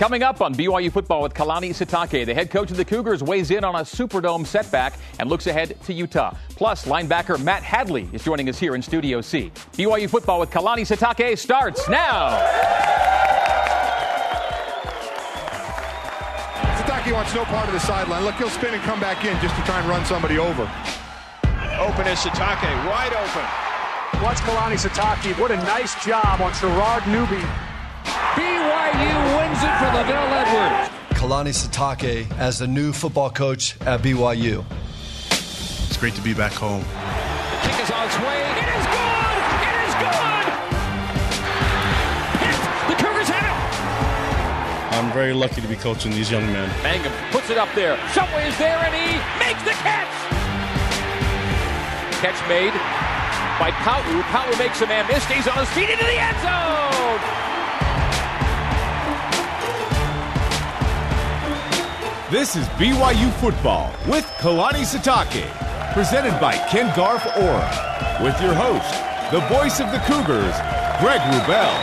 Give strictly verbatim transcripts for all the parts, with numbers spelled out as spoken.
Coming up on B Y U Football with Kalani Sitake, the head coach of the Cougars weighs in on a Superdome setback and looks ahead to Utah. Plus, linebacker Matt Hadley is joining us here in Studio C. B Y U Football with Kalani Sitake starts now. Sitake wants no part of the sideline. Look, he'll spin and come back in just to try and run somebody over. Open is Sitake, wide open. Watch Kalani Sitake. What a nice job on Sherrard Newby. B Y U wins it for LaVell Edwards. Kalani Sitake as the new football coach at B Y U. It's great to be back home. The kick is on its way. It is good! It is good! Hit! The Cougars have it! I'm very lucky to be coaching these young men. Mangum puts it up there. Subway is there, and he makes the catch! Catch made by Pau. Pau makes a man miss. Stays on his feet into the end zone! This is B Y U Football with Kalani Sitake, presented by Ken Garff Aura, with your host, the voice of the Cougars, Greg Wrubel.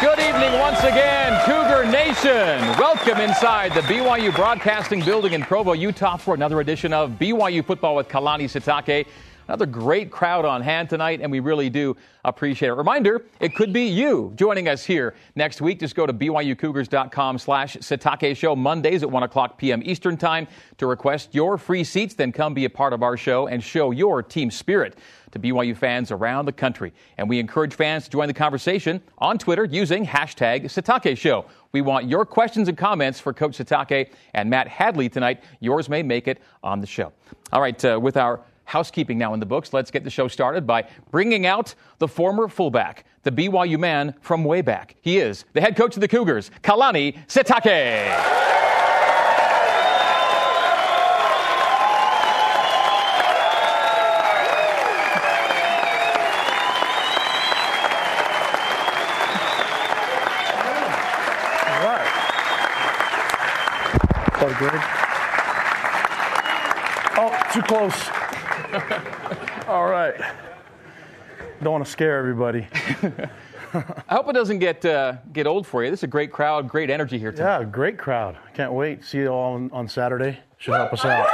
Good evening once again, Cougar Nation. Welcome inside the B Y U Broadcasting Building in Provo, Utah for another edition of B Y U Football with Kalani Sitake. Another great crowd on hand tonight, and we really do appreciate it. Reminder, it could be you joining us here next week. Just go to byucougars.com slash Sitake Show Mondays at one o'clock p.m. Eastern Time to request your free seats. Then come be a part of our show and show your team spirit to B Y U fans around the country. And we encourage fans to join the conversation on Twitter using hashtag Sitake Show. We want your questions and comments for Coach Sitake and Matt Hadley tonight. Yours may make it on the show. All right, uh, with our housekeeping now in the books, let's get the show started by bringing out the former fullback, the B Y U man from way back. He is the head coach of the Cougars, Kalani Sitake. All right. All good. Oh, too close. All right. Don't want to scare everybody. I hope it doesn't get uh, get old for you. This is a great crowd, great energy here tonight. Yeah, great crowd. Can't wait. See you all on, on Saturday. Should help us out.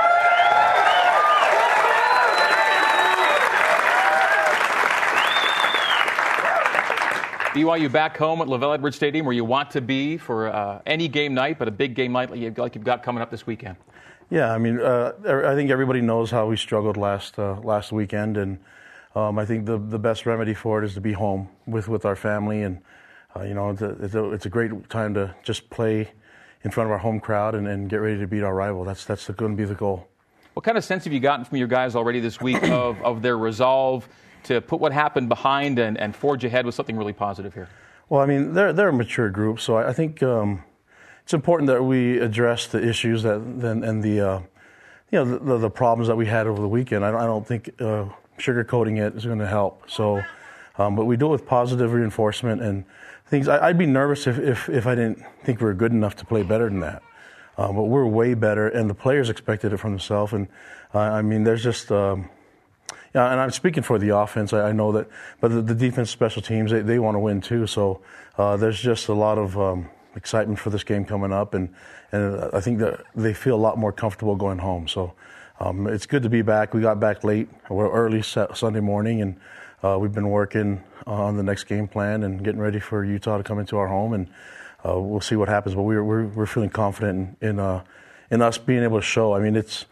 B Y U back home at LaVell Edwards Stadium, where you want to be for uh, any game night, but a big game night like you've got coming up this weekend. Yeah, I mean, uh, I think everybody knows how we struggled last uh, last weekend, and um, I think the the best remedy for it is to be home with, with our family, and uh, you know, it's a, it's a it's a great time to just play in front of our home crowd and, and get ready to beat our rival. That's that's going to be the goal. What kind of sense have you gotten from your guys already this week of, of their resolve to put what happened behind and, and forge ahead with something really positive here? Well, I mean, they're they're a mature group, so I, I think. Um, It's important that we address the issues that and, and the uh, you know the, the problems that we had over the weekend. I don't, I don't think uh, sugarcoating it is going to help. So, um, but we do it with positive reinforcement and things. I, I'd be nervous if, if, if I didn't think we were good enough to play better than that. Um, but we're way better, and the players expected it from themselves. And uh, I mean, there's just um, yeah. And I'm speaking for the offense. I, I know that, but the, the defense, special teams, they, they want to win too. So uh, there's just a lot of Um, excitement for this game coming up, and, and I think that they feel a lot more comfortable going home. So um, it's good to be back. We got back late. We're early Sunday morning, and uh, we've been working on the next game plan and getting ready for Utah to come into our home, and uh, we'll see what happens. But we're we're, we're feeling confident in in, uh, in us being able to show. I mean, it's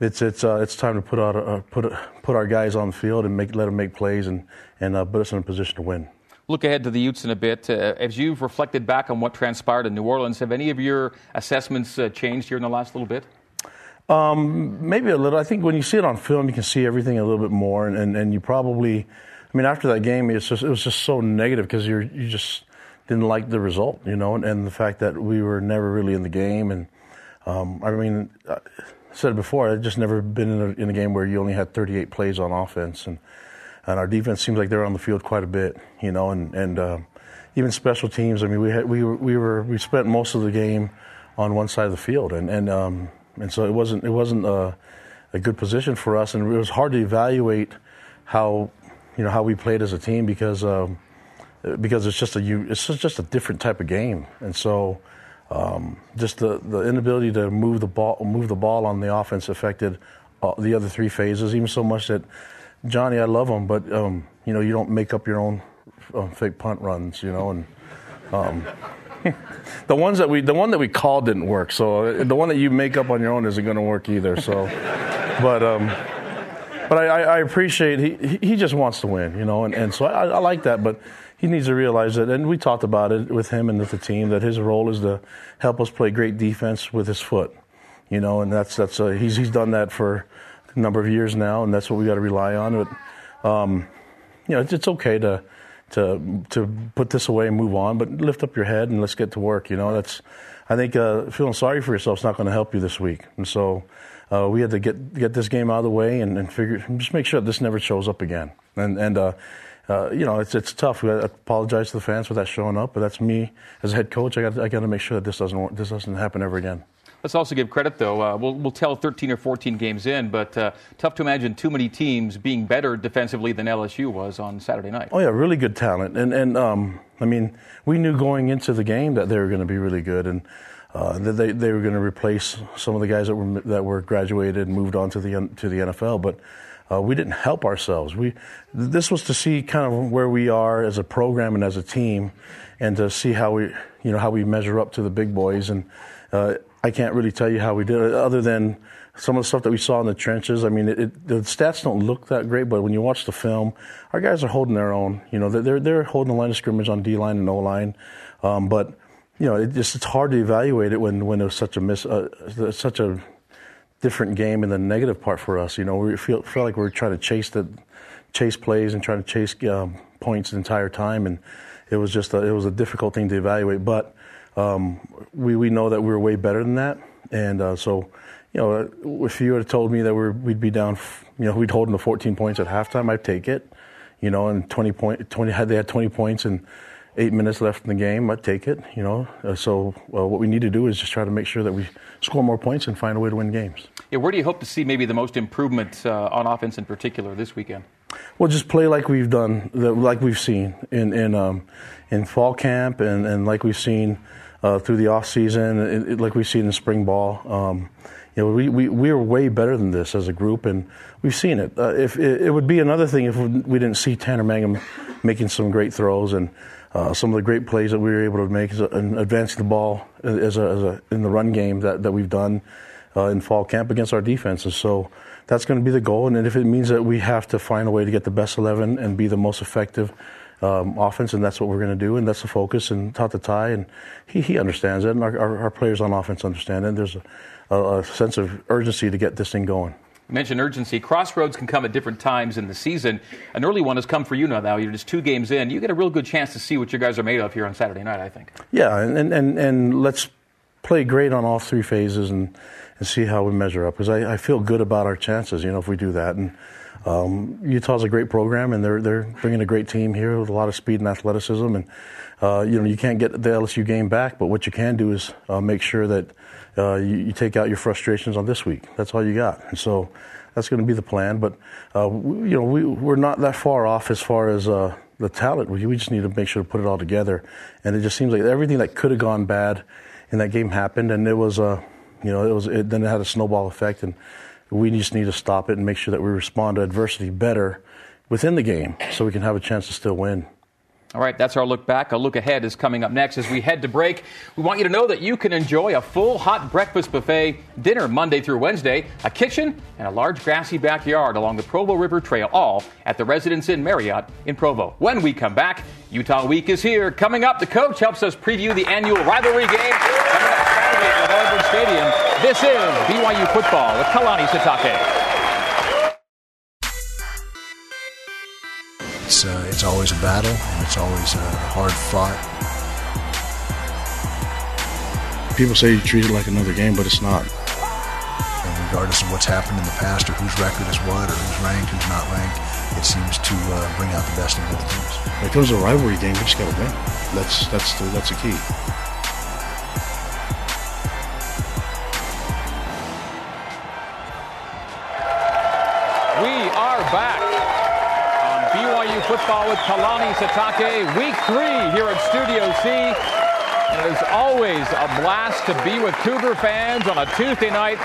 it's it's uh, it's time to put out a, put a, put our guys on the field and make let them make plays and and uh, put us in a position to win. Look ahead to the Utes in a bit. Uh, as you've reflected back on what transpired in New Orleans, have any of your assessments uh, changed here in the last little bit? Um, maybe a little. I think when you see it on film, you can see everything a little bit more, and, and, and you probably, I mean, after that game, it's just, it was just so negative because you you just didn't like the result, you know, and, and the fact that we were never really in the game. And, um, I mean, I said it before, I've just never been in a, in a game where you only had thirty-eight plays on offense, and And our defense seems like they're on the field quite a bit, you know, and and uh, even special teams. I mean, we had, we were, we were we spent most of the game on one side of the field, and and um, and so it wasn't it wasn't a, a good position for us, and it was hard to evaluate how you know how we played as a team because um, because it's just a you it's just a different type of game. And so um, just the, the inability to move the ball move the ball on the offense affected uh, the other three phases, even so much that Johnny, I love him, but um, you know, you don't make up your own uh, fake punt runs, you know, and um, the ones that we the one that we called didn't work. So the one that you make up on your own isn't going to work either. So, but um, but I, I appreciate he he just wants to win, you know, and, and so I, I like that, but he needs to realize that, and we talked about it with him and with the team, that his role is to help us play great defense with his foot, you know, and that's that's a, he's he's done that for a number of years now, and that's what we got to rely on. But um, you know, it's, it's okay to to to put this away and move on, but lift up your head and let's get to work. You know, that's I think uh, feeling sorry for yourself is not going to help you this week, and so uh, we had to get get this game out of the way and, and figure just make sure this never shows up again. And and. Uh, Uh, you know, it's it's tough. I apologize to the fans for that showing up, but that's me as a head coach. I got I got to make sure that this doesn't this doesn't happen ever again. Let's also give credit though. Uh, we'll we'll tell thirteen or fourteen games in, but uh, tough to imagine too many teams being better defensively than L S U was on Saturday night. Oh yeah, really good talent, and and um, I mean, we knew going into the game that they were going to be really good, and uh, that they they were going to replace some of the guys that were that were graduated and moved on to the to the N F L, but. Uh, we didn't help ourselves. We, this was to see kind of where we are as a program and as a team, and to see how we, you know, how we measure up to the big boys. And uh, I can't really tell you how we did it, other than some of the stuff that we saw in the trenches. I mean, it, it, the stats don't look that great, but when you watch the film, our guys are holding their own. You know, they're they're holding the line of scrimmage on D line and O line, um, but you know, it just it's hard to evaluate it when when there's such a miss, uh, such a different game in the negative part for us. You know, we feel feel like we we're trying to chase the chase plays and trying to chase um, points the entire time, and it was just a, it was a difficult thing to evaluate. But um, we we know that we were way better than that, and uh, so you know, if you would have told me that we're, we'd be down, you know, we'd hold them to fourteen points at halftime, I'd take it. You know, and twenty point twenty had they had twenty points and eight minutes left in the game, I'd take it, you know. Uh, so uh, what we need to do is just try to make sure that we score more points and find a way to win games. Yeah, where do you hope to see maybe the most improvement uh, on offense in particular this weekend? Well, just play like we've done, like we've seen in in, um, in fall camp and, and like we've seen uh, through the off season, it, it, like we've seen in spring ball. Um, you know, we, we, we are way better than this as a group, and we've seen it. Uh, if it, it would be another thing if we didn't see Tanner Mangum making some great throws and Uh, some of the great plays that we were able to make is, uh, and advancing the ball as a, as a, in the run game that, that we've done uh, in fall camp against our defenses. So that's going to be the goal. And if it means that we have to find a way to get the best eleven and be the most effective um, offense, and that's what we're going to do. And that's the focus. And taught to Ty, and he, he understands it. And our, our, our players on offense understand it. And there's a, a sense of urgency to get this thing going. You mentioned urgency. Crossroads can come at different times in the season. An early one has come for you now. Now you're just two games in. You get a real good chance to see what your guys are made of here on Saturday night, I think. Yeah, and and, and let's play great on all three phases and, and see how we measure up, because I, I feel good about our chances, you know, if we do that. And um, Utah's a great program, and they're they're bringing a great team here with a lot of speed and athleticism. And uh, you know, you can't get the L S U game back, but what you can do is uh, make sure that Uh, you, you take out your frustrations on this week. That's all you got. And so that's going to be the plan. But, uh, we, you know, we, we're not that far off as far as uh, the talent. We, we just need to make sure to put it all together. And it just seems like everything that could have gone bad in that game happened. And it was, uh, you know, it was it, then it had a snowball effect. And we just need to stop it and make sure that we respond to adversity better within the game so we can have a chance to still win. All right, that's our look back. A look ahead is coming up next. As we head to break, we want you to know that you can enjoy a full hot breakfast buffet dinner Monday through Wednesday, a kitchen, and a large grassy backyard along the Provo River Trail, all at the Residence Inn Marriott in Provo. When we come back, Utah Week is here. Coming up, the coach helps us preview the annual rivalry game coming up Saturday at LaVell Edwards Stadium. This is B Y U Football with Kalani Sitake. It's, uh, it's always a battle, and it's always uh, hard fought. People say you treat it like another game, but it's not. And regardless of what's happened in the past or whose record is what or who's ranked, who's not ranked, it seems to uh, bring out the best in both teams. When it comes to a rivalry game, we just got to win. That's, that's, the, that's the key. football with Kalani Sitake, week three here at Studio C. And it's always a blast to be with Cougar fans on a Tuesday night.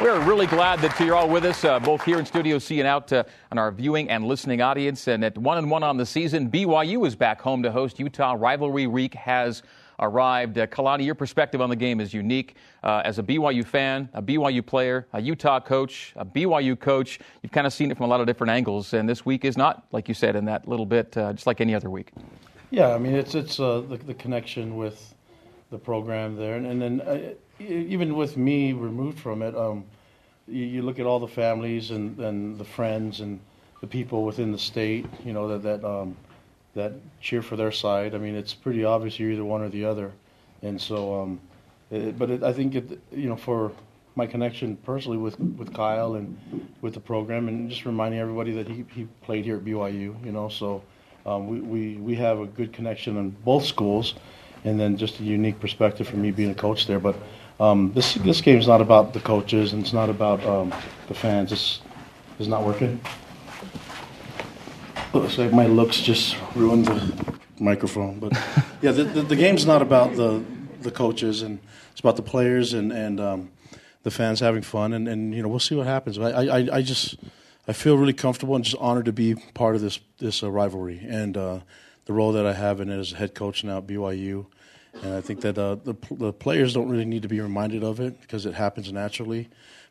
We're really glad that you're all with us, uh, both here in Studio C and out uh, on our viewing and listening audience. And at one and one on the season, B Y U is back home to host Utah. Rivalry week has arrived. Uh, Kalani, your perspective on the game is unique. Uh, as a B Y U fan, a B Y U player, a Utah coach, a B Y U coach, you've kind of seen it from a lot of different angles. And this week is not, like you said, in that little bit, uh, just like any other week. Yeah, I mean, it's it's uh, the, the connection with the program there, and, and then. Uh, Even with me removed from it, um, you, you look at all the families and, and the friends and the people within the state, you know, that that, um, that cheer for their side. I mean, it's pretty obvious you're either one or the other. And so, um, it, but it, I think, it, you know, for my connection personally with, with Kyle and with the program, and just reminding everybody that he, he played here at B Y U, you know, so um, we, we, we have a good connection in both schools, and then just a unique perspective for me being a coach there. But Um, this this game is not about the coaches, and it's not about um, the fans. This is not working. Looks like my looks just ruined the microphone. But yeah, the, the, the game's not about the the coaches, and it's about the players and and um, the fans having fun. And, and you know, we'll see what happens. But I, I I just I feel really comfortable and just honored to be part of this this uh, rivalry and uh, the role that I have in it as a head coach now at B Y U. And I think that uh, the, the players don't really need to be reminded of it because it happens naturally.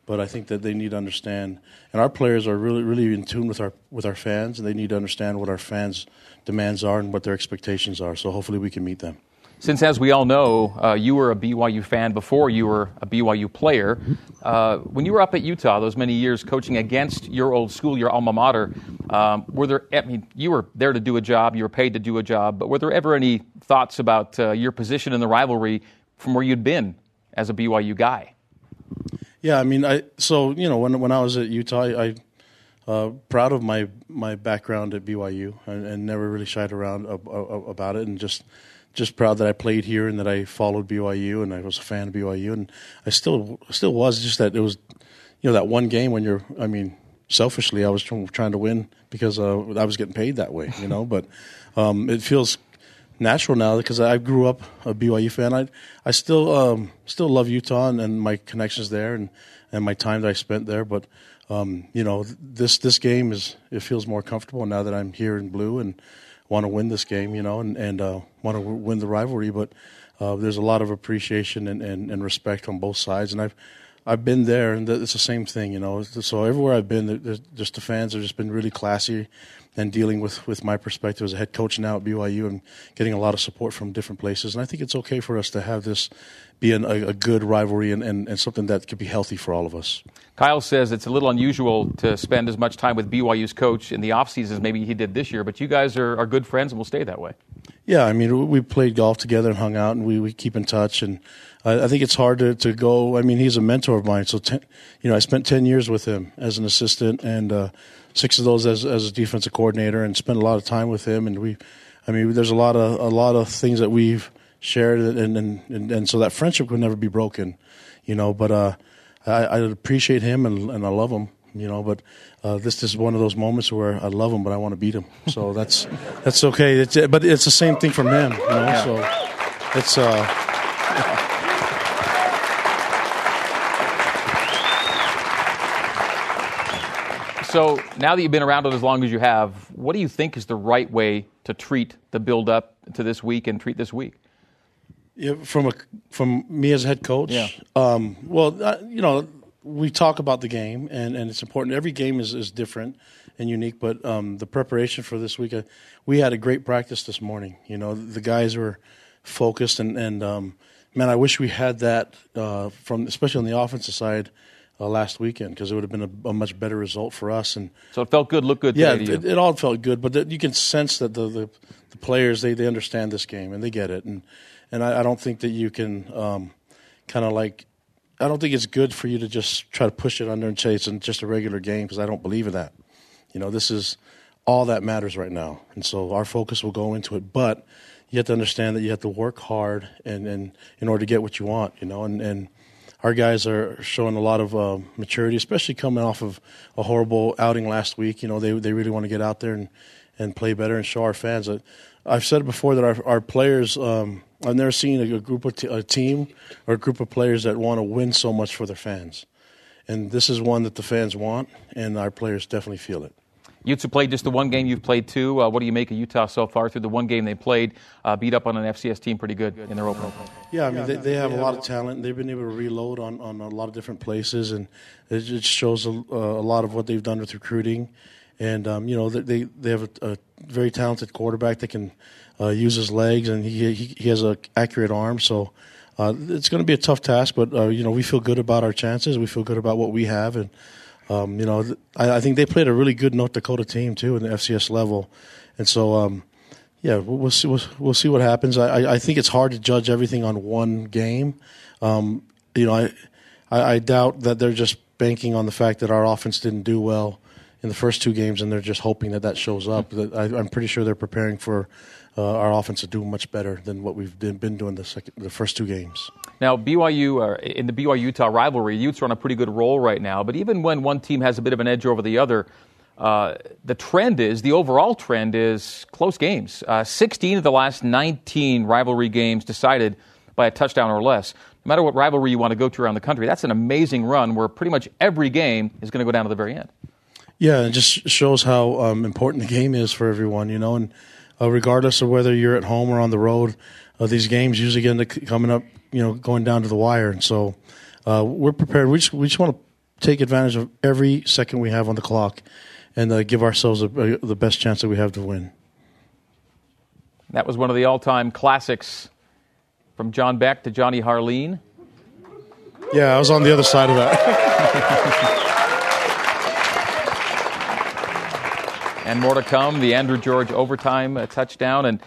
But I think that they need to understand, and our players are really, really in tune with our with our fans, and they need to understand what our fans' demands are and what their expectations are. So hopefully we can meet them. Since, as we all know, uh, you were a B Y U fan before you were a B Y U player. Uh, when you were up at Utah those many years coaching against your old school, your alma mater, um, were there? I mean, you were there to do a job. You were paid to do a job. But were there ever any thoughts about uh, your position in the rivalry from where you'd been as a B Y U guy? Yeah, I mean, I so you know when when I was at Utah, I uh, proud of my my background at B Y U and, and never really shied around ab- ab- about it, and just. Just proud that I played here and that I followed B Y U and I was a fan of B Y U, and I still still was. Just that it was, you know, that one game when you're. I mean, selfishly, I was trying to win because uh, I was getting paid that way, you know. But um, it feels natural now because I grew up a B Y U fan. I I still um, still love Utah and, and my connections there and, and my time that I spent there. But um, you know, this this game is it feels more comfortable now that I'm here in blue and. Want to win this game, you know, and, and uh, want to w- win the rivalry. But uh, there's a lot of appreciation and, and, and respect on both sides. And I've I've been there, and th- it's the same thing, you know. So everywhere I've been, there's just the fans have just been really classy and dealing with, with my perspective as a head coach now at B Y U and getting a lot of support from different places. And I think it's okay for us to have this be an, a, a good rivalry and, and, and something that could be healthy for all of us. Kyle says it's a little unusual to spend as much time with B Y U's coach in the offseason as maybe he did this year, but you guys are, are good friends and will stay that way. Yeah, I mean, we played golf together and hung out, and we, we keep in touch. And I, I think it's hard to, to go. I mean, he's a mentor of mine. So, ten, you know, I spent ten years with him as an assistant and uh, six of those as, as a defensive coordinator, and spent a lot of time with him. And we, I mean, there's a lot of a lot of things that we've shared, and and, and, and so that friendship could never be broken, you know. But uh, I, I appreciate him, and, and I love him, you know. But uh, this is one of those moments where I love him, but I want to beat him. So that's that's okay. It's, but it's the same thing from him, you know. Yeah. So it's. Uh, So now that you've been around it as long as you have, what do you think is the right way to treat the build-up to this week and treat this week? Yeah, from a, from me as a head coach? Yeah. Um, well, uh, you know, we talk about the game, and, and it's important. Every game is, is different and unique, but um, the preparation for this week, uh, we had a great practice this morning. You know, the guys were focused, and, and um, man, I wish we had that, uh, from especially on the offensive side, Uh, last weekend, because it would have been a, a much better result for us. And so it felt good, looked good. Yeah, it, it all felt good, but the, you can sense that the, the, the players, they, they understand this game and they get it. And and I, I don't think that you can um, kind of like – I don't think it's good for you to just try to push it under and say it's just a regular game, because I don't believe in that. You know, this is all that matters right now. And so our focus will go into it. But you have to understand that you have to work hard and, and in order to get what you want, you know, and, and – our guys are showing a lot of uh, maturity, especially coming off of a horrible outing last week. You know, they they really want to get out there and, and play better and show our fans that I've said before that our, our players, um, I've never seen a, a group of t- a team or a group of players that want to win so much for their fans. And this is one that the fans want, and our players definitely feel it. You two played just the one game. You've played two. Uh, what do you make of Utah so far through the one game they played? Uh, beat up on an F C S team pretty good in their opener. Yeah, I mean, they, they have a lot of talent. They've been able to reload on, on a lot of different places, and it just shows a, a lot of what they've done with recruiting. And, um, you know, they they have a, a very talented quarterback that can uh, use his legs, and he he, he has an accurate arm. So uh, it's going to be a tough task, but, uh, you know, we feel good about our chances. We feel good about what we have, and Um, you know, I, I think they played a really good North Dakota team too in the F C S level, and so um, yeah, we'll see. We'll, we'll see what happens. I, I think it's hard to judge everything on one game. Um, you know, I, I I doubt that they're just banking on the fact that our offense didn't do well in the first two games, and they're just hoping that that shows up. I, I'm pretty sure they're preparing for uh, our offense to do much better than what we've been doing the second, the first two games. Now, B Y U, uh, in the B Y U-Utah rivalry, Utes are on a pretty good roll right now. But even when one team has a bit of an edge over the other, uh, the trend is, the overall trend is close games. Uh, sixteen of the last nineteen rivalry games decided by a touchdown or less. No matter what rivalry you want to go to around the country, that's an amazing run where pretty much every game is going to go down to the very end. Yeah, it just shows how um, important the game is for everyone, you know. And uh, regardless of whether you're at home or on the road, uh, these games usually end up coming up, you know, going down to the wire. And so uh, we're prepared. We just, we just want to take advantage of every second we have on the clock and uh, give ourselves a, a, the best chance that we have to win. That was one of the all-time classics from John Beck to Johnny Harleen. Yeah, I was on the other side of that. And more to come, the Andrew George overtime uh, touchdown. And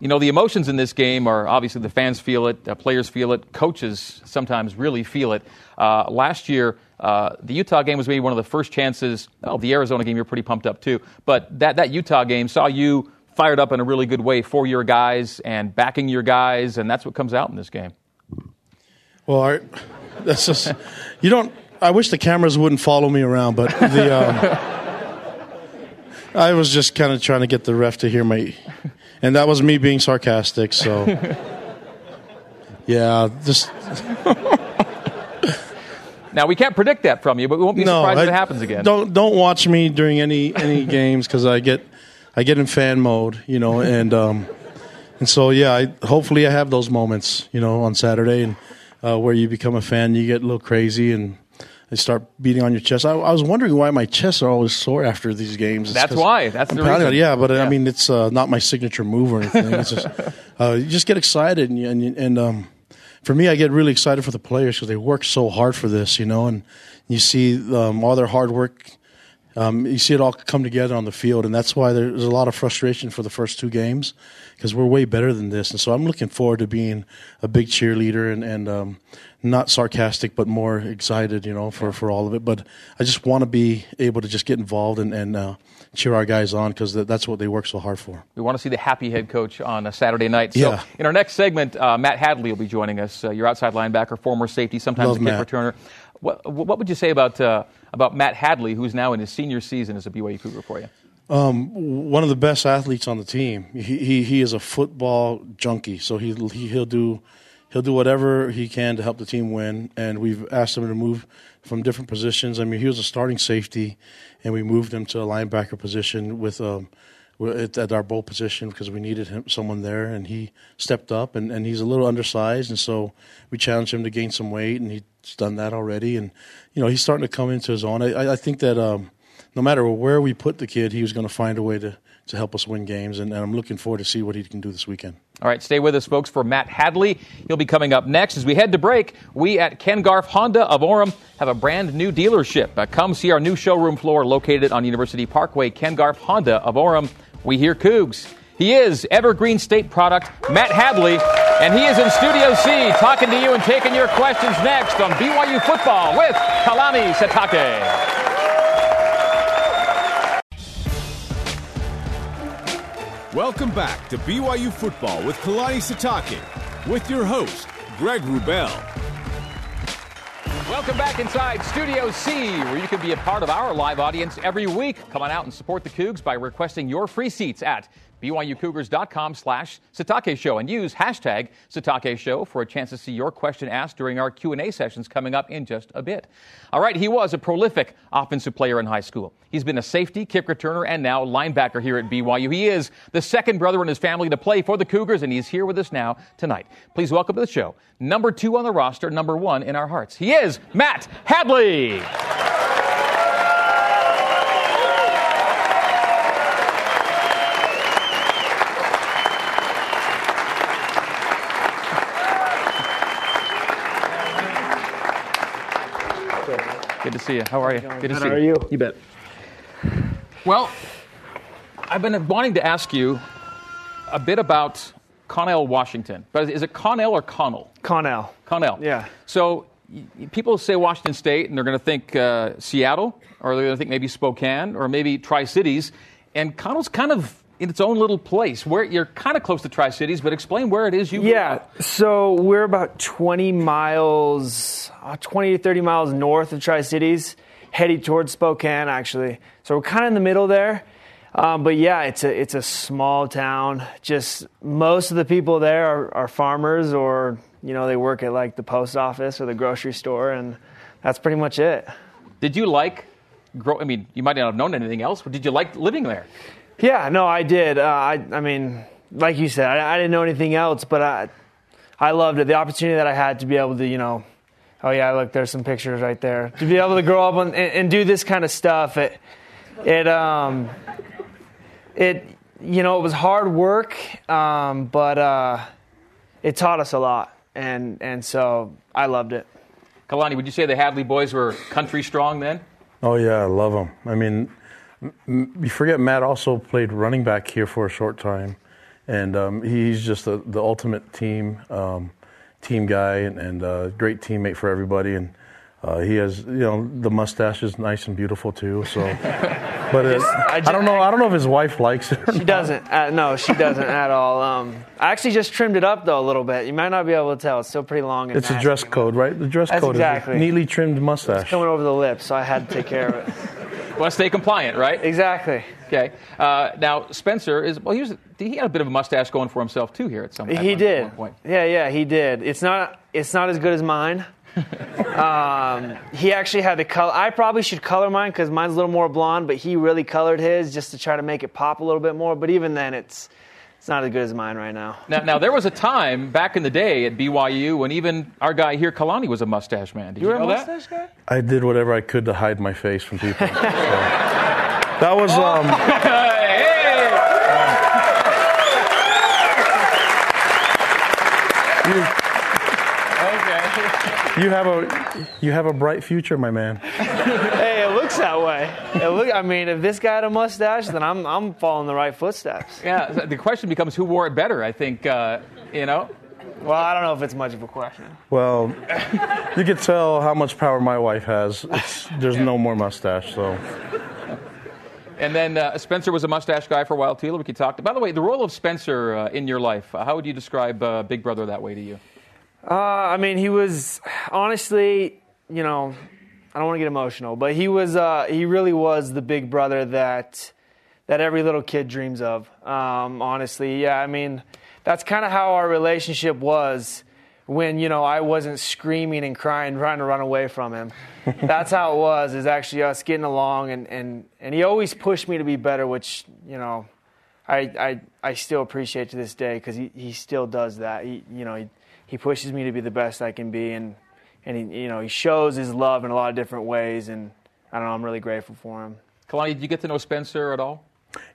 you know, the emotions in this game are obviously the fans feel it, uh, players feel it, coaches sometimes really feel it. Uh, last year, uh, the Utah game was maybe one of the first chances. Oh, the Arizona game, you're pretty pumped up too. But that, that Utah game saw you fired up in a really good way for your guys and backing your guys, and that's what comes out in this game. Well, Art, that's just, you don't, I wish the cameras wouldn't follow me around, but the, um, I was just kind of trying to get the ref to hear my. And that was me being sarcastic, so. Yeah, just. Now, we can't predict that from you, but we won't be no, surprised I, if it happens again. Don't don't watch me during any, any games because I get I get in fan mode, you know, and um, and so, yeah, I, hopefully I have those moments, you know, on Saturday and uh, where you become a fan, you get a little crazy and they start beating on your chest. I, I was wondering why my chests are always sore after these games. It's That's why. That's I'm the reason. It, yeah, but yeah. I mean, it's uh, not my signature move or anything. It's just, uh, you just get excited, and and, and um, for me, I get really excited for the players because they work so hard for this, you know. And you see um, all their hard work. Um, you see it all come together on the field, and that's why there's a lot of frustration for the first two games because we're way better than this. And so I'm looking forward to being a big cheerleader and, and um, not sarcastic but more excited, you know, for, for all of it. But I just want to be able to just get involved and, and uh, cheer our guys on because th- that's what they work so hard for. We want to see the happy head coach on a Saturday night. So yeah. In our next segment, uh, Matt Hadley will be joining us, uh, your outside linebacker, former safety, sometimes Love a kick Matt. returner. What, what would you say about uh, about Matt Hadley, who's now in his senior season as a B Y U Cougar for you? Um, one of the best athletes on the team. He he, he is a football junkie, so he, he he'll do he'll do whatever he can to help the team win. And we've asked him to move from different positions. I mean, he was a starting safety, and we moved him to a linebacker position with um at, at our bowl position because we needed him someone there, and he stepped up. and And he's a little undersized, and so we challenged him to gain some weight, and he. He's done that already, and you know he's starting to come into his own. I, I think that um, no matter where we put the kid, he was going to find a way to, to help us win games, and, and I'm looking forward to see what he can do this weekend. All right, stay with us, folks, for Matt Hadley. He'll be coming up next. As we head to break, we at Ken Garff Honda of Orem have a brand-new dealership. Uh, come see our new showroom floor located on University Parkway. Ken Garff Honda of Orem. We hear Cougs. He is Evergreen State product, Matt Hadley, and he is in Studio C talking to you and taking your questions next on B Y U Football with Kalani Sitake. Welcome back to B Y U Football with Kalani Sitake with your host, Greg Wrubell. Welcome back inside Studio C, where you can be a part of our live audience every week. Come on out and support the Cougs by requesting your free seats at BYUCougars.com slash Sitake Show and use hashtag Sitake Show for a chance to see your question asked during our Q and A sessions coming up in just a bit. All right, he was a prolific offensive player in high school. He's been a safety, kick returner, and now linebacker here at B Y U. He is the second brother in his family to play for the Cougars, and he's here with us now tonight. Please welcome to the show, number two on the roster, number one in our hearts. He is Matt Hadley. Good to see you. How are you? Good to see you. How are you? You bet. Well, I've been wanting to ask you a bit about Connell, Washington. But is it Connell or Connell? Connell. Connell. Yeah. So people say Washington State, and they're going to think uh, Seattle, or they're going to think maybe Spokane, or maybe Tri-Cities. And Connell's kind of in its own little place. Where you're kind of close to Tri-Cities, but explain where it is you Yeah, live. So we're about twenty miles, uh, twenty to thirty miles north of Tri-Cities, heading towards Spokane, actually. So we're kind of in the middle there. Um, but, yeah, it's a it's a small town. Just most of the people there are, are farmers, or, you know, they work at, like, the post office or the grocery store, and that's pretty much it. Did you like grow? I mean, you might not have known anything else, but did you like living there? Yeah, no, I did. Uh, I, I mean, like you said, I, I didn't know anything else, but I, I loved it. The opportunity that I had to be able to, you know, oh yeah, look, there's some pictures right there. To be able to grow up and, and do this kind of stuff, it, it, um, it, you know, it was hard work, um, but uh, it taught us a lot, and and so I loved it. Kalani, would you say the Hadley boys were country strong then? Oh yeah, I love them. I mean. You forget Matt also played running back here for a short time, and um, he's just the, the ultimate team um, team guy and, and a great teammate for everybody. And uh, he has, you know, the mustache is nice and beautiful too. So, but it, I don't know. I don't know if his wife likes it. Or she not. doesn't. Uh, no, she doesn't at all. Um, I actually just trimmed it up though a little bit. You might not be able to tell. It's still pretty long. And it's a dress code, right? The dress That's code exactly. is a neatly trimmed mustache. It's coming over the lips, so I had to take care of it. Well, stay compliant, right? Exactly. Okay. Uh, now, Spencer is, well, he, was, he had a bit of a mustache going for himself, too, here at some point. He did. One point. Yeah, yeah, he did. It's not it's not as good as mine. um, he actually had the color. I probably should color mine because mine's a little more blonde, but he really colored his just to try to make it pop a little bit more. But even then, it's it's not as good as mine right now. Now, now there was a time back in the day at B Y U when even our guy here, Kalani, was a mustache man. Did you, you were know a mustache that? guy? I did whatever I could to hide my face from people. So, that was... Oh. Um, hey. um, you, okay. You have a you have a bright future, my man. Hey, it looks that way. It look, I mean, if this guy had a mustache, then I'm I'm following the right footsteps. Yeah, the question becomes who wore it better, I think, uh, you know? Well, I don't know if it's much of a question. Well, you can tell how much power my wife has. It's, there's yeah. no more mustache, so... And then uh, Spencer was a mustache guy for a while, too. We could talk to. By the way, the role of Spencer uh, in your life, uh, how would you describe uh, Big Brother that way to you? Uh, I mean, he was, honestly, you know... I don't want to get emotional, but he was—he uh, really was the big brother that that every little kid dreams of. Um, honestly, yeah, I mean, that's kind of how our relationship was when, you know, I wasn't screaming and crying, trying to run away from him. That's how it was. Is actually us getting along, and, and, and he always pushed me to be better, which, you know, I I, I still appreciate to this day because he, he still does that. He, you know, he he pushes me to be the best I can be, and. And he, you know, he shows his love in a lot of different ways, and I don't know, I'm really grateful for him. Kalani, did you get to know Spencer at all?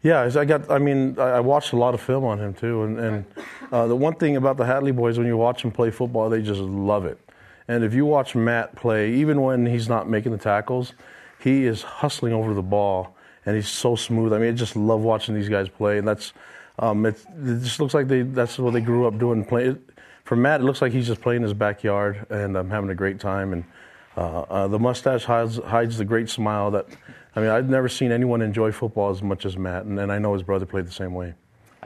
Yeah, I got. I mean, I watched a lot of film on him too, and, and uh, the one thing about the Hadley boys, when you watch them play football, they just love it. And if you watch Matt play, even when he's not making the tackles, he is hustling over the ball, and he's so smooth. I mean, I just love watching these guys play, and that's um, it. It just looks like they that's what they grew up doing. Play. For Matt, it looks like he's just playing in his backyard, and I'm um, having a great time. And uh, uh, the mustache hides, hides the great smile that, I mean, I've never seen anyone enjoy football as much as Matt, and, and I know his brother played the same way.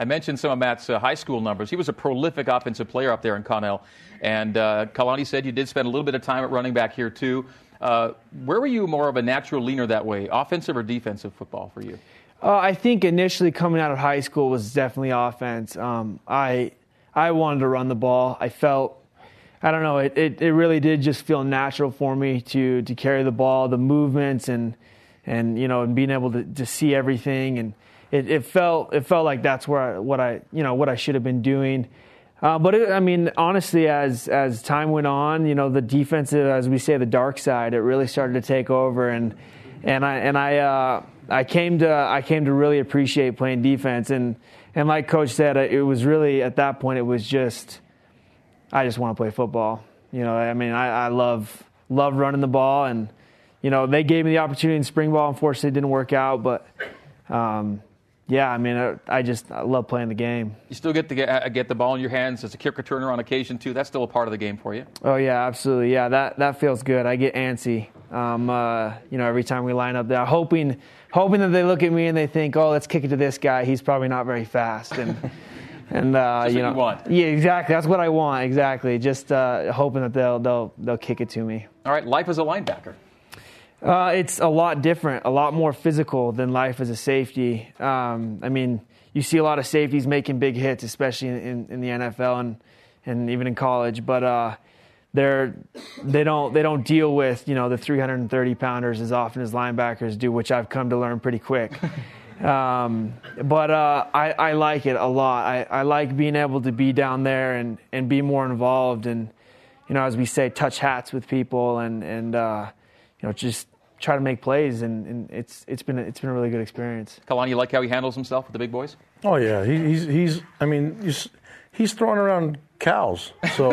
I mentioned some of Matt's uh, high school numbers. He was a prolific offensive player up there in Connell. And uh, Kalani said you did spend a little bit of time at running back here, too. Uh, where were you more of a natural leaner that way, offensive or defensive football for you? Uh, I think initially coming out of high school was definitely offense. Um, I I wanted to run the ball. I felt, I don't know, it, it, it really did just feel natural for me to to carry the ball, the movements, and and you know, and being able to, to see everything, and it, it felt it felt like that's where I, what I you know what I should have been doing. Uh, but it, I mean, honestly, as as time went on, you know, the defensive, as we say, the dark side, it really started to take over, and and I and I. Uh, I came to I came to really appreciate playing defense, and, and like Coach said, it was really at that point it was just I just want to play football. You know, I mean, I, I love love running the ball, and you know they gave me the opportunity in spring ball. Unfortunately, it didn't work out, but um, yeah, I mean, I, I just I love playing the game. You still get to get, get the ball in your hands as a kick returner on occasion too. That's still a part of the game for you. Oh yeah, absolutely. Yeah, that that feels good. I get antsy. Um, uh, you know, every time we line up there, hoping. Hoping that they look at me and they think, oh, let's kick it to this guy. He's probably not very fast. And, and uh, you know, you want. Yeah, exactly. That's what I want. Exactly. Just uh, hoping that they'll, they'll, they'll kick it to me. All right. Life as a linebacker. Uh, it's a lot different, a lot more physical than life as a safety. Um, I mean, you see a lot of safeties making big hits, especially in, in, in the N F L and, and even in college. But, uh, They're, they don't they don't deal with, you know, the three hundred thirty pounders as often as linebackers do, which I've come to learn pretty quick. Um, but uh, I, I like it a lot. I, I like being able to be down there and, and be more involved and, you know, as we say, touch hats with people and, and uh, you know, just try to make plays. And, and it's it's been it's been a really good experience. Kalani, you like how he handles himself with the big boys? Oh, yeah. He, he's, he's, I mean, he's, he's throwing around cows, so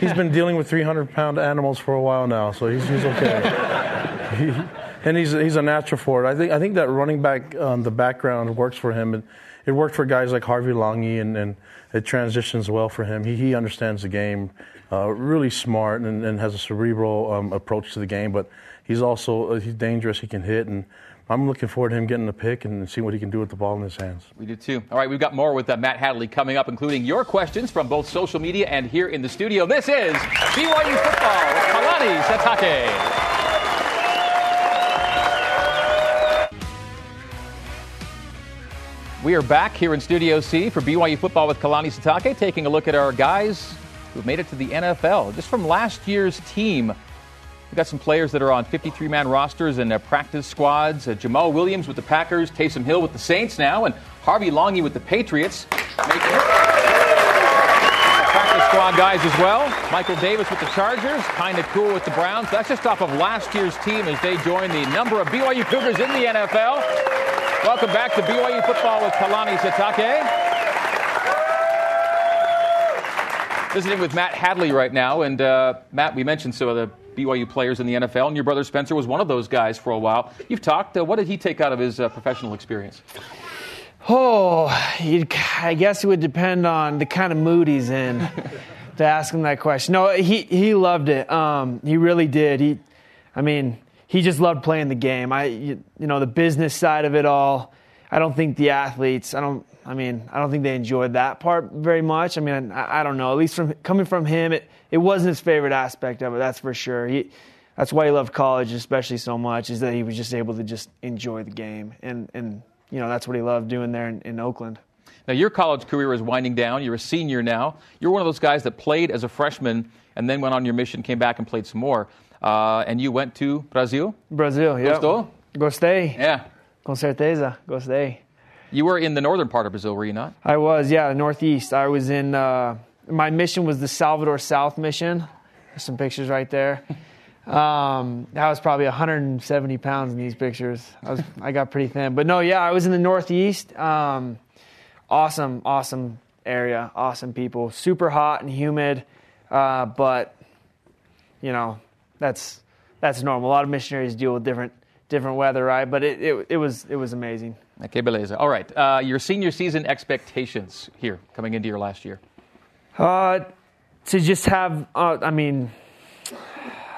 he's been dealing with three hundred pound animals for a while now, so he's he's okay. he, and he's he's a natural for it. I think I think that running back on um, the background works for him. It, it worked for guys like Harvey Longi, and, and it transitions well for him. He he understands the game, uh, really smart, and, and has a cerebral um, approach to the game. But he's also uh, he's dangerous. He can hit, and I'm looking forward to him getting the pick and seeing what he can do with the ball in his hands. We do, too. All right, we've got more with uh, Matt Hadley coming up, including your questions from both social media and here in the studio. This is B Y U Football with Kalani Sitake. We are back here in Studio C for B Y U Football with Kalani Sitake, taking a look at our guys who've made it to the N F L. Just from last year's team, we've got some players that are on fifty-three man rosters and uh, practice squads. Uh, Jamal Williams with the Packers, Taysom Hill with the Saints now, and Harvey Longi with the Patriots. Practice squad guys as well. Michael Davis with the Chargers, Kai Nakua with the Browns. That's just off of last year's team as they join the number of B Y U Cougars in the N F L. Welcome back to B Y U Football with Kalani Sitake. Visiting with Matt Hadley right now, and uh, Matt, we mentioned some of the B Y U players in the N F L, and your brother Spencer was one of those guys for a while. You've talked. Uh, what did he take out of his uh, professional experience? Oh, I guess it would depend on the kind of mood he's in to ask him that question. No, he, he loved it. Um, he really did. He, I mean, he just loved playing the game. I, you, you know, the business side of it all. I don't think the athletes. I don't. I mean, I don't think they enjoyed that part very much. I mean, I, I don't know. At least from coming from him, it, it wasn't his favorite aspect of it. That's for sure. He, that's why he loved college, especially so much, is that he was just able to just enjoy the game, and and you know that's what he loved doing there in, in Oakland. Now your college career is winding down. You're a senior now. You're one of those guys that played as a freshman and then went on your mission, came back and played some more. Uh, and you went to Brazil. Brazil, yeah. Gostou? Gostei. Yeah. Com certeza, gostei. You were in the northern part of Brazil, were you not? I was, yeah, northeast. I was in, uh, my mission was the Salvador South mission. There's some pictures right there. Um, I was probably one hundred seventy pounds in these pictures. I was, I got pretty thin. But no, yeah, I was in the northeast. Um, awesome, awesome area, awesome people. Super hot and humid, uh, but, you know, that's that's normal. A lot of missionaries deal with different different weather, right? But it, it, it was it was amazing. Okay, beleza. All right. Uh, your senior season expectations here coming into your last year? Uh, to just have, uh, I mean,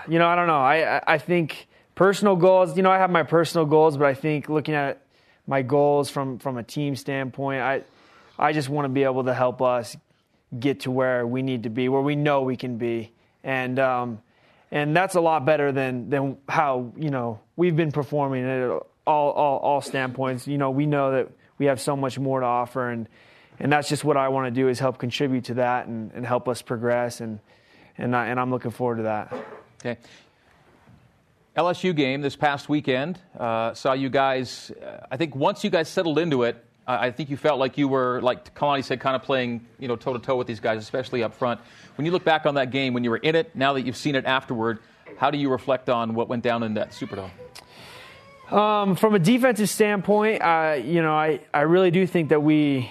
you know, I don't know. I, I think personal goals, you know, I have my personal goals, but I think looking at my goals from, from a team standpoint, I I just want to be able to help us get to where we need to be, where we know we can be. And um, and that's a lot better than than how, you know, we've been performing at all, all, all standpoints. You know, we know that we have so much more to offer, and and that's just what I want to do is help contribute to that and, and help us progress, and and, I, and I'm looking forward to that. Okay. L S U game this past weekend, uh, saw you guys, uh, I think once you guys settled into it, uh, I think you felt like you were, like Kalani said, kind of playing, you know, toe-to-toe with these guys, especially up front. When you look back on that game, when you were in it, now that you've seen it afterward, how do you reflect on what went down in that Superdome? Um, from a defensive standpoint, uh, you know, I, I really do think that we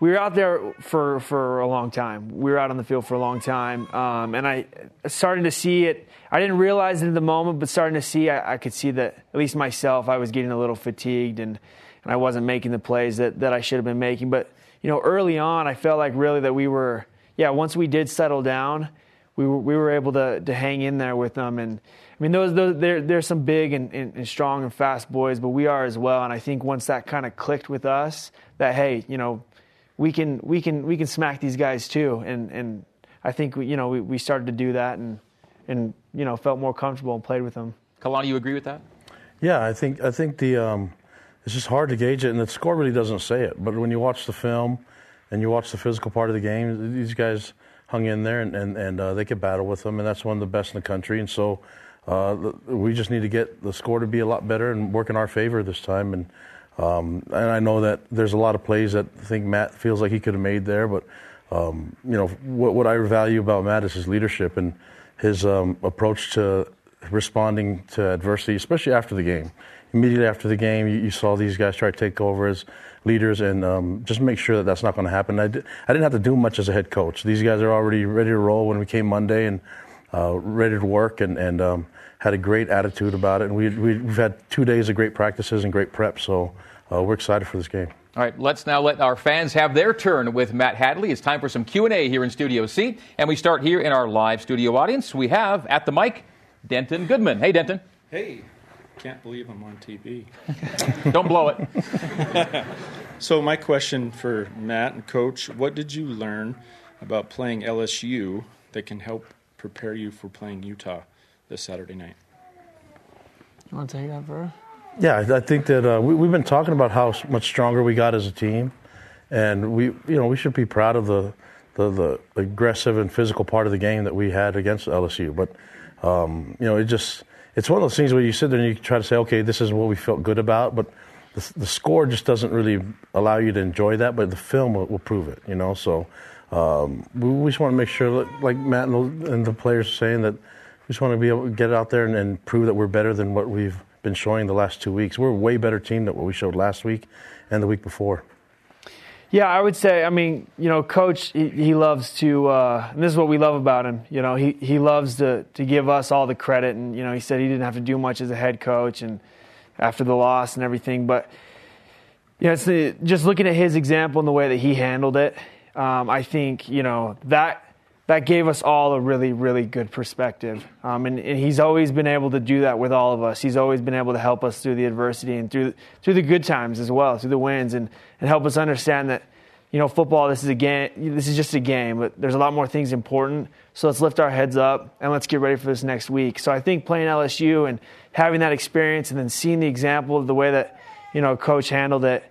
we were out there for, for a long time. We were out on the field for a long time, um, and I started to see it. I didn't realize it in the moment, but starting to see, I, I could see that, at least myself, I was getting a little fatigued, and, and I wasn't making the plays that, that I should have been making. But, you know, early on, I felt like really that we were, yeah, once we did settle down, we were, we were able to, to hang in there with them. And, I mean, those, those they're, they're some big and, and, and strong and fast boys, but we are as well. And I think once that kind of clicked with us, that, hey, you know, we can we can, we can smack these guys too. And, and I think, you know, we, we started to do that, and and you know, felt more comfortable and played with them. Kalani, you agree with that? Yeah, I think I think the um, it's just hard to gauge it, and the score really doesn't say it. But when you watch the film and you watch the physical part of the game, these guys hung in there, and, and, and uh, they could battle with them, and that's one of the best in the country. And so uh, we just need to get the score to be a lot better and work in our favor this time. And um, and I know that there's a lot of plays that I think Matt feels like he could have made there, but um, you know, what, what I value about Matt is his leadership and his um, approach to responding to adversity, especially after the game. Immediately after the game, you, you saw these guys try to take over as leaders and um, just make sure that that's not going to happen. I, did, I didn't have to do much as a head coach. These guys are already ready to roll when we came Monday and uh, ready to work, and, and um, had a great attitude about it. And we, we've had two days of great practices and great prep, so uh, we're excited for this game. All right, let's now let our fans have their turn with Matt Hadley. It's time for some Q and A here in Studio C, and we start here in our live studio audience. We have, at the mic, Denton Goodman. Hey, Denton. Hey. Can't believe I'm on T V. Don't blow it. So my question for Matt and Coach, what did you learn about playing L S U that can help prepare you for playing Utah this Saturday night? You want to take that, bro? Yeah, I think that uh, we, we've been talking about how much stronger we got as a team, and we, you know, we should be proud of the, the, the aggressive and physical part of the game that we had against L S U. But um, you know, it just it's one of those things where you sit there and you try to say, okay, this is what we felt good about, but the, the score just doesn't really allow you to enjoy that. But the film will, will prove it, you know. So um, we, we just want to make sure, that, like Matt and the, and the players are saying, that we just want to be able to get out there and, and prove that we're better than what we've been showing the last two weeks. We're a way better team than what we showed last week and the week before. Yeah, I would say, I mean, you know, Coach, he, he loves to, uh, and this is what we love about him, you know, he, he loves to, to give us all the credit. And, you know, he said he didn't have to do much as a head coach and after the loss and everything. But, you know, it's the, just looking at his example and the way that he handled it, um, I think, you know, that that gave us all a really, really good perspective. Um, and, and he's always been able to do that with all of us. He's always been able to help us through the adversity and through through the good times as well, through the wins, and, and help us understand that, you know, football, this is a game, this is just a game, but there's a lot more things important. So let's lift our heads up and let's get ready for this next week. So I think playing L S U and having that experience and then seeing the example of the way that, you know, Coach handled it,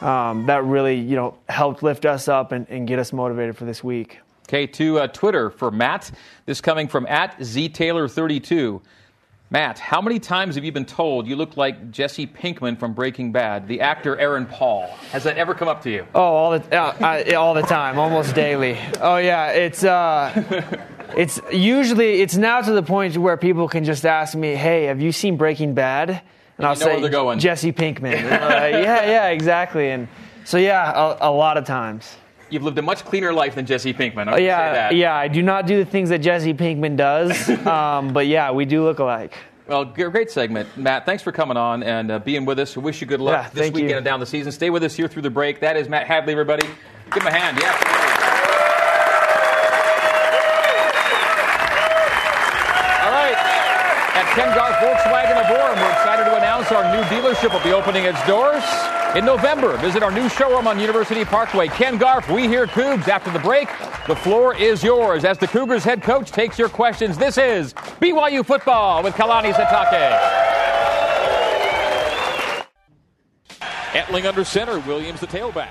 um, that really, you know, helped lift us up and, and get us motivated for this week. Okay, to uh, Twitter for Matt. This coming from at Z Taylor thirty-two. Matt, how many times have you been told you look like Jesse Pinkman from Breaking Bad, the actor Aaron Paul? Has that ever come up to you? Oh, all the uh, I, all the time, almost daily. Oh yeah, it's uh, it's usually it's now to the point where people can just ask me, "Hey, have you seen Breaking Bad?" And, and I'll say, where going. "Jesse Pinkman." And, uh, yeah, yeah, exactly. And so yeah, a, a lot of times. You've lived a much cleaner life than Jesse Pinkman. I yeah, say that. Yeah, I do not do the things that Jesse Pinkman does, um, but yeah, we do look alike. Well, great segment, Matt. Thanks for coming on and uh, being with us. We wish you good luck yeah, this weekend you. and down the season. Stay with us here through the break. That is Matt Hadley, everybody. Give him a hand. Yeah. All right. At Ken Garff Volkswagen of Orem, we're excited to announce our new dealership will be opening its doors. in November. Visit our new showroom on University Parkway. Ken Garff, We Hear Cougs. After the break, the floor is yours as the Cougars head coach takes your questions. This is B Y U Football with Kalani Sitake. Etling under center, Williams the tailback.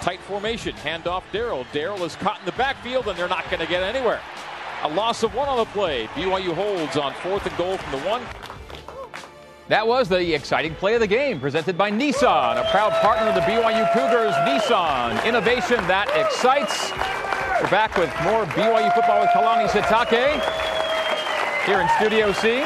Tight formation, handoff Darrell. Darrell is caught in the backfield, and they're not going to get anywhere. A loss of one on the play. B Y U holds on fourth and goal from the one. That was the exciting play of the game, presented by Nissan, a proud partner of the B Y U Cougars. Nissan, innovation that excites. We're back with more B Y U football with Kalani Sitake here in Studio C.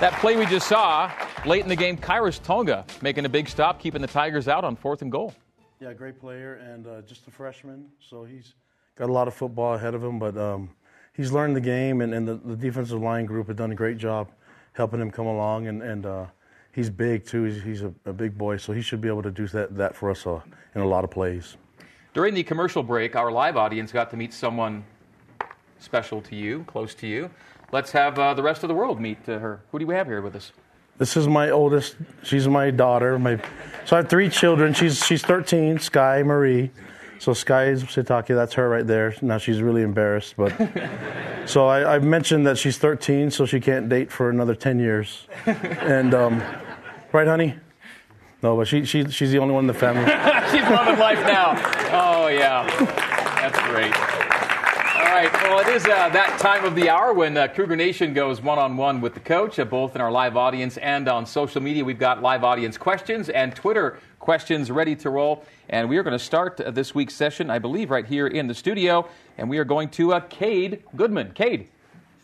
That play we just saw late in the game, Kyrus Tonga making a big stop, keeping the Tigers out on fourth and goal. Yeah, great player, and uh, just a freshman, so he's got a lot of football ahead of him, but um, he's learned the game, and, and the, the defensive line group have done a great job helping him come along, and, and uh, he's big, too. He's, he's a, a big boy, so he should be able to do that, that for us uh, in a lot of plays. During the commercial break, our live audience got to meet someone special to you, close to you. Let's have uh, the rest of the world meet uh, her. Who do we have here with us? This is my oldest. She's my daughter. My, so I have three children. She's she's thirteen, Skye Marie. So Skye Sitake, that's her right there. Now she's really embarrassed. But so I, I mentioned that she's thirteen, so she can't date for another ten years. And, um, right, honey? No, but she, she she's the only one in the family. She's loving life now. Oh, yeah. That's great. All right, well, it is uh, that time of the hour when uh, Cougar Nation goes one-on-one with the coach, uh, both in our live audience and on social media. We've got live audience questions and Twitter questions ready to roll. And we are going to start uh, this week's session, I believe, right here in the studio. And we are going to uh, Cade Goodman. Cade.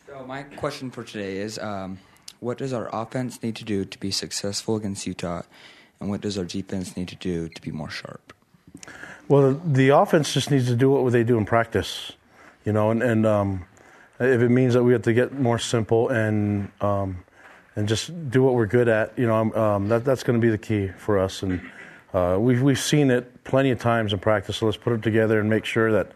So my question for today is, um, what does our offense need to do to be successful against Utah? And what does our defense need to do to be more sharp? Well, the offense just needs to do what they do in practice. You know, and, and um, if it means that we have to get more simple and um, and just do what we're good at, you know, um, that that's going to be the key for us. And uh, we've we've seen it plenty of times in practice. So let's put it together and make sure that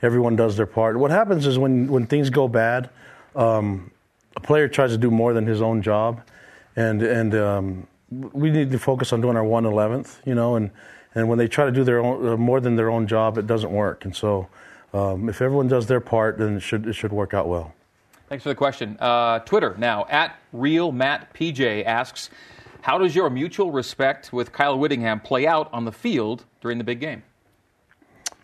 everyone does their part. What happens is when when things go bad, um, a player tries to do more than his own job, and and um, we need to focus on doing our one eleventh. You know, and and when they try to do their own uh, more than their own job, it doesn't work. And so. Um, if everyone does their part, then it should it should work out well. Thanks for the question. Uh, Twitter now, at RealMattPJ asks, how does your mutual respect with Kyle Whittingham play out on the field during the big game?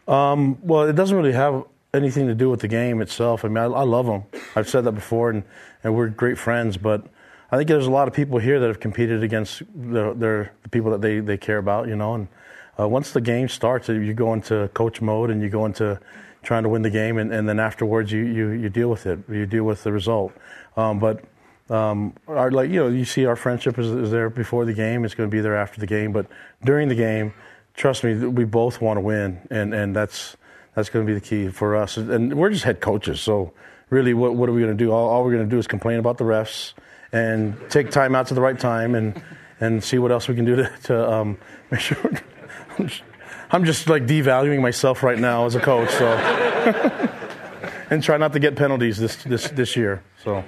Um, well, it doesn't really have anything to do with the game itself. I mean, I, I love him. I've said that before, and, and we're great friends. But I think there's a lot of people here that have competed against the, their, the people that they, they care about, you know. And uh, once the game starts, you go into coach mode and you go into – trying to win the game, and, and then afterwards you, you, you deal with it. You deal with the result. Um, but, um, our, like you know, you see our friendship is, is there before the game. It's going to be there after the game. But during the game, trust me, we both want to win, and, and that's that's going to be the key for us. And we're just head coaches, so really what what are we going to do? All, all we're going to do is complain about the refs and take time out to the right time and, and see what else we can do to, to um, make sure we're I'm just, like, devaluing myself right now as a coach, so. And try not to get penalties this this, this year, so.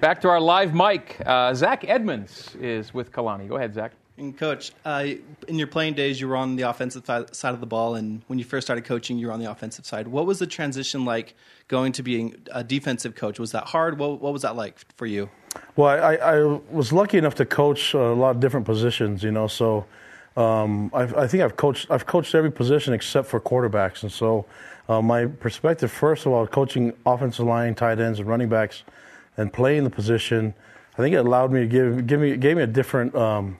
Back to our live mic. Uh, Zach Edmonds is with Kalani. Go ahead, Zach. And, Coach, uh, in your playing days, you were on the offensive side of the ball, and when you first started coaching, you were on the offensive side. What was the transition like going to being a defensive coach? Was that hard? What, what was that like for you? Well, I, I was lucky enough to coach a lot of different positions, you know, so. Um, I've, I think I've coached. I've coached every position except for quarterbacks, and so uh, my perspective, first of all, coaching offensive line, tight ends, and running backs, and playing the position, I think it allowed me to give give me gave me a different um,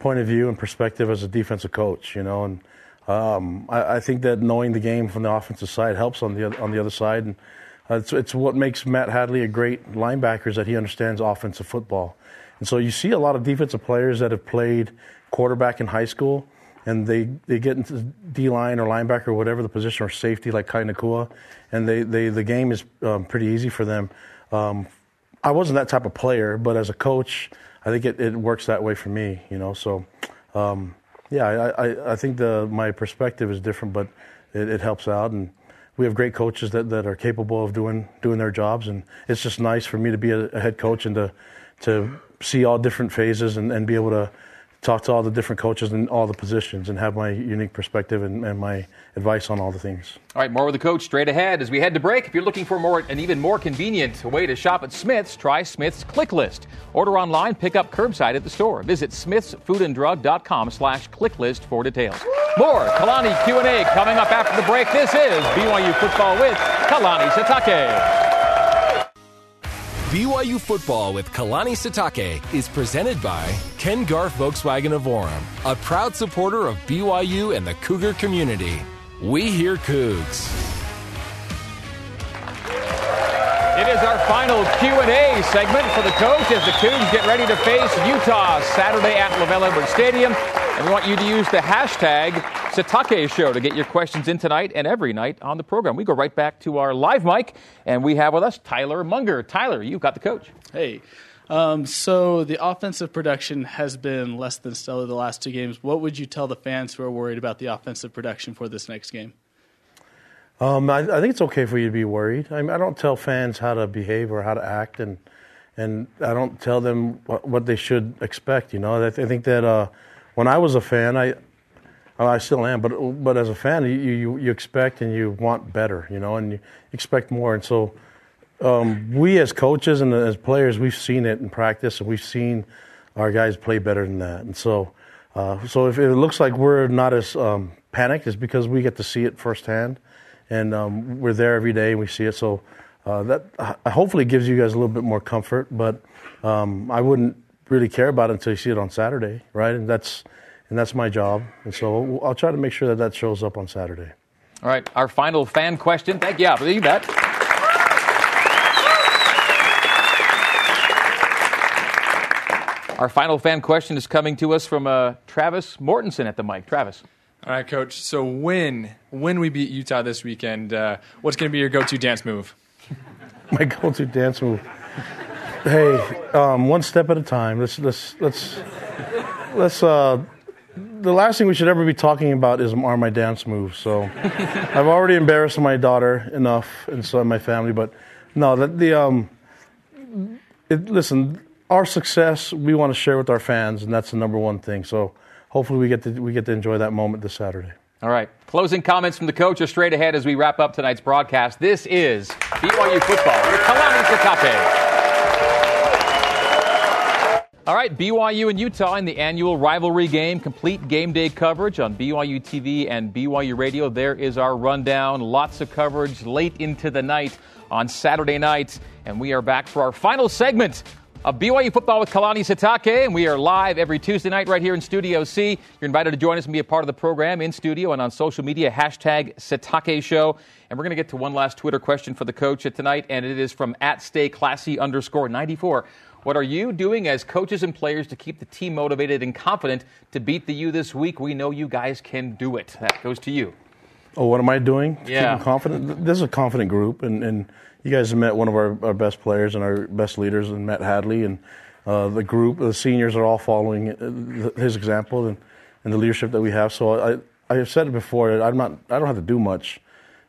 point of view and perspective as a defensive coach, you know. And um, I, I think that knowing the game from the offensive side helps on the on the other side, and uh, it's it's what makes Matt Hadley a great linebacker is that he understands offensive football, and so you see a lot of defensive players that have played quarterback in high school, and they, they get into D-line or linebacker or whatever the position, or safety like Kai Nakua, and they, they the game is um, pretty easy for them. Um, I wasn't that type of player, but as a coach, I think it, it works that way for me, you know. So, um, yeah, I, I, I think the my perspective is different, but it, it helps out, and we have great coaches that, that are capable of doing doing their jobs, and it's just nice for me to be a, a head coach and to to see all different phases and, and be able to talk to all the different coaches and all the positions and have my unique perspective and, and my advice on all the things. All right, more with the coach straight ahead as we head to break. If you're looking for more an even more convenient way to shop at Smith's, try Smith's Click List. Order online, pick up curbside at the store. Visit smithsfoodanddrug.com slash clicklist for details. More Kalani Q and A coming up after the break. This is B Y U Football with Kalani Sitake. B Y U Football with Kalani Sitake is presented by Ken Garff Volkswagen of Orem, a proud supporter of B Y U and the Cougar community. We hear Cougs. It is our final Q and A segment for the coach as the Cougs get ready to face Utah Saturday at LaVell Edwards Stadium. And we want you to use the hashtag Sitake Show to get your questions in tonight and every night on the program. We go right back to our live mic, and we have with us Tyler Munger. Tyler, you've got the coach. Hey. Um, so the offensive production has been less than stellar the last two games. What would you tell the fans who are worried about the offensive production for this next game? Um, I, I think it's okay for you to be worried. I mean, I don't tell fans how to behave or how to act, and and I don't tell them what, what they should expect. You know, I, th- I think that uh, when I was a fan, I I still am, but but as a fan, you, you, you expect and you want better, you know, and you expect more. And so um, we as coaches and as players, we've seen it in practice, and we've seen our guys play better than that. And so uh, so if it looks like we're not as um, panicked, it's because we get to see it firsthand, and um, we're there every day and we see it. So uh, that uh, hopefully gives you guys a little bit more comfort, but um, I wouldn't really care about it until you see it on Saturday, right? And that's... And that's my job. And so I'll try to make sure that that shows up on Saturday. All right. Our final fan question. Thank you. Yeah, you bet. Our final fan question is coming to us from uh, Travis Mortensen at the mic. Travis. All right, Coach. So when when we beat Utah this weekend, uh, what's going to be your go-to dance move? My go-to dance move. Hey, um, one step at a time. Let's let's let's let's. Uh, The last thing we should ever be talking about is are my dance moves. So I've already embarrassed my daughter enough and so my family. But no, the, the um, it, listen, our success we want to share with our fans, and that's the number one thing. So hopefully we get to we get to enjoy that moment this Saturday. All right, closing comments from the coach are straight ahead as we wrap up tonight's broadcast. This is B Y U Football with Kalani Sitake. All right, B Y U and Utah in the annual rivalry game. Complete game day coverage on B Y U T V and B Y U Radio. There is our rundown. Lots of coverage late into the night on Saturday night. And we are back for our final segment of B Y U Football with Kalani Sitake. And we are live every Tuesday night right here in Studio C. You're invited to join us and be a part of the program in studio and on social media. Hashtag Sitake Show. And we're going to get to one last Twitter question for the coach tonight. And it is from at Stay Classy underscore ninety-four. What are you doing as coaches and players to keep the team motivated and confident to beat the U this week? We know you guys can do it. That goes to you. Oh, what am I doing to yeah. keep them confident? This is a confident group, and, and you guys have met one of our, our best players and our best leaders, and Matt Hadley, and uh, the group, the seniors are all following his example and, and the leadership that we have. So I, I have said it before, I'm not, I don't have to do much.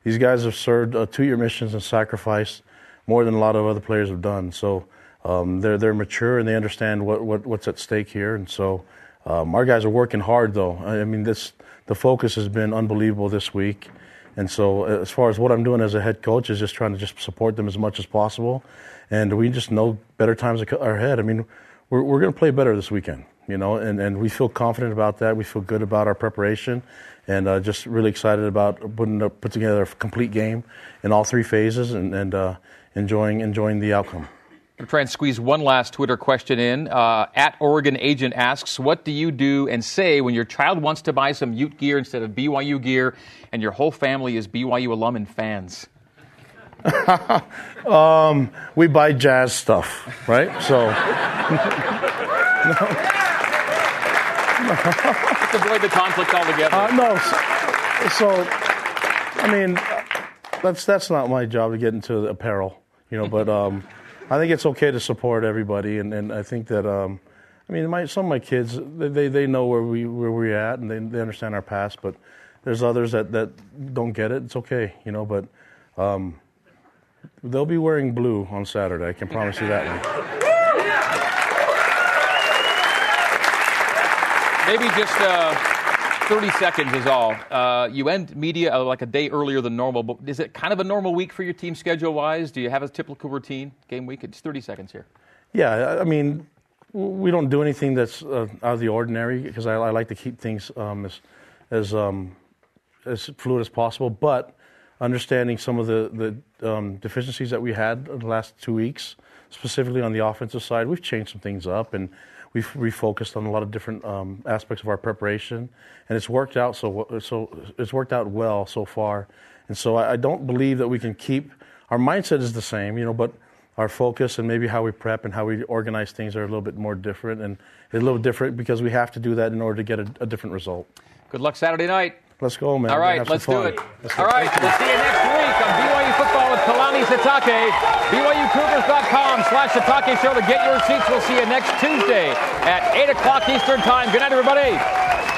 These guys have served uh, two-year missions and sacrificed more than a lot of other players have done. So Um, they're they're mature and they understand what, what, what's at stake here, and so um, our guys are working hard. Though I mean, this the focus has been unbelievable this week, and so as far as what I'm doing as a head coach is just trying to just support them as much as possible, and we just know better times are ahead. I mean, we're we're going to play better this weekend, you know, and, and we feel confident about that. We feel good about our preparation, and uh, just really excited about putting uh, put together a complete game in all three phases, and and uh, enjoying enjoying the outcome. I'm going to try and squeeze one last Twitter question in. Uh, at Oregon Agent asks, what do you do and say when your child wants to buy some Ute gear instead of B Y U gear and your whole family is B Y U alum and fans? um, we buy Jazz stuff, right? So no. Let's avoid the conflict altogether. Uh, no. So, so, I mean, that's that's not my job to get into the apparel, you know, but... Um, I think it's okay to support everybody, and, and I think that, um, I mean, my, some of my kids, they, they know where, we, where we're at, and they, they understand our past, but there's others that, that don't get it. It's okay, you know, but um, they'll be wearing blue on Saturday. I can promise you that one. Maybe just uh, thirty seconds is all. Uh, you end media uh, like a day earlier than normal, but is it kind of a normal week for your team schedule-wise? Do you have a typical routine game week? It's thirty seconds here. Yeah, I mean, we don't do anything that's uh, out of the ordinary because I, I like to keep things um, as as um, as fluid as possible, but understanding some of the, the um, deficiencies that we had in the last two weeks, specifically on the offensive side, we've changed some things up, and we've refocused on a lot of different um, aspects of our preparation, and it's worked out so so it's worked out well so far. And so I, I don't believe that we can keep our mindset is the same, you know, but our focus and maybe how we prep and how we organize things are a little bit more different, and a little different because we have to do that in order to get a, a different result. Good luck Saturday night. Let's go, man. All right, let's do it. All right, we'll see you next week on B Y U Football with Kalani Sitake. B Y U Cougars dot com slash Sitake Show to get your seats. We'll see you next Tuesday at eight o'clock Eastern Time. Good night, everybody.